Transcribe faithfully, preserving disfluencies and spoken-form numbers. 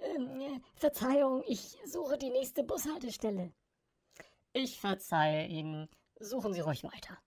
Ähm, Verzeihung, ich suche die nächste Bushaltestelle. Ich verzeihe Ihnen. Suchen Sie ruhig weiter.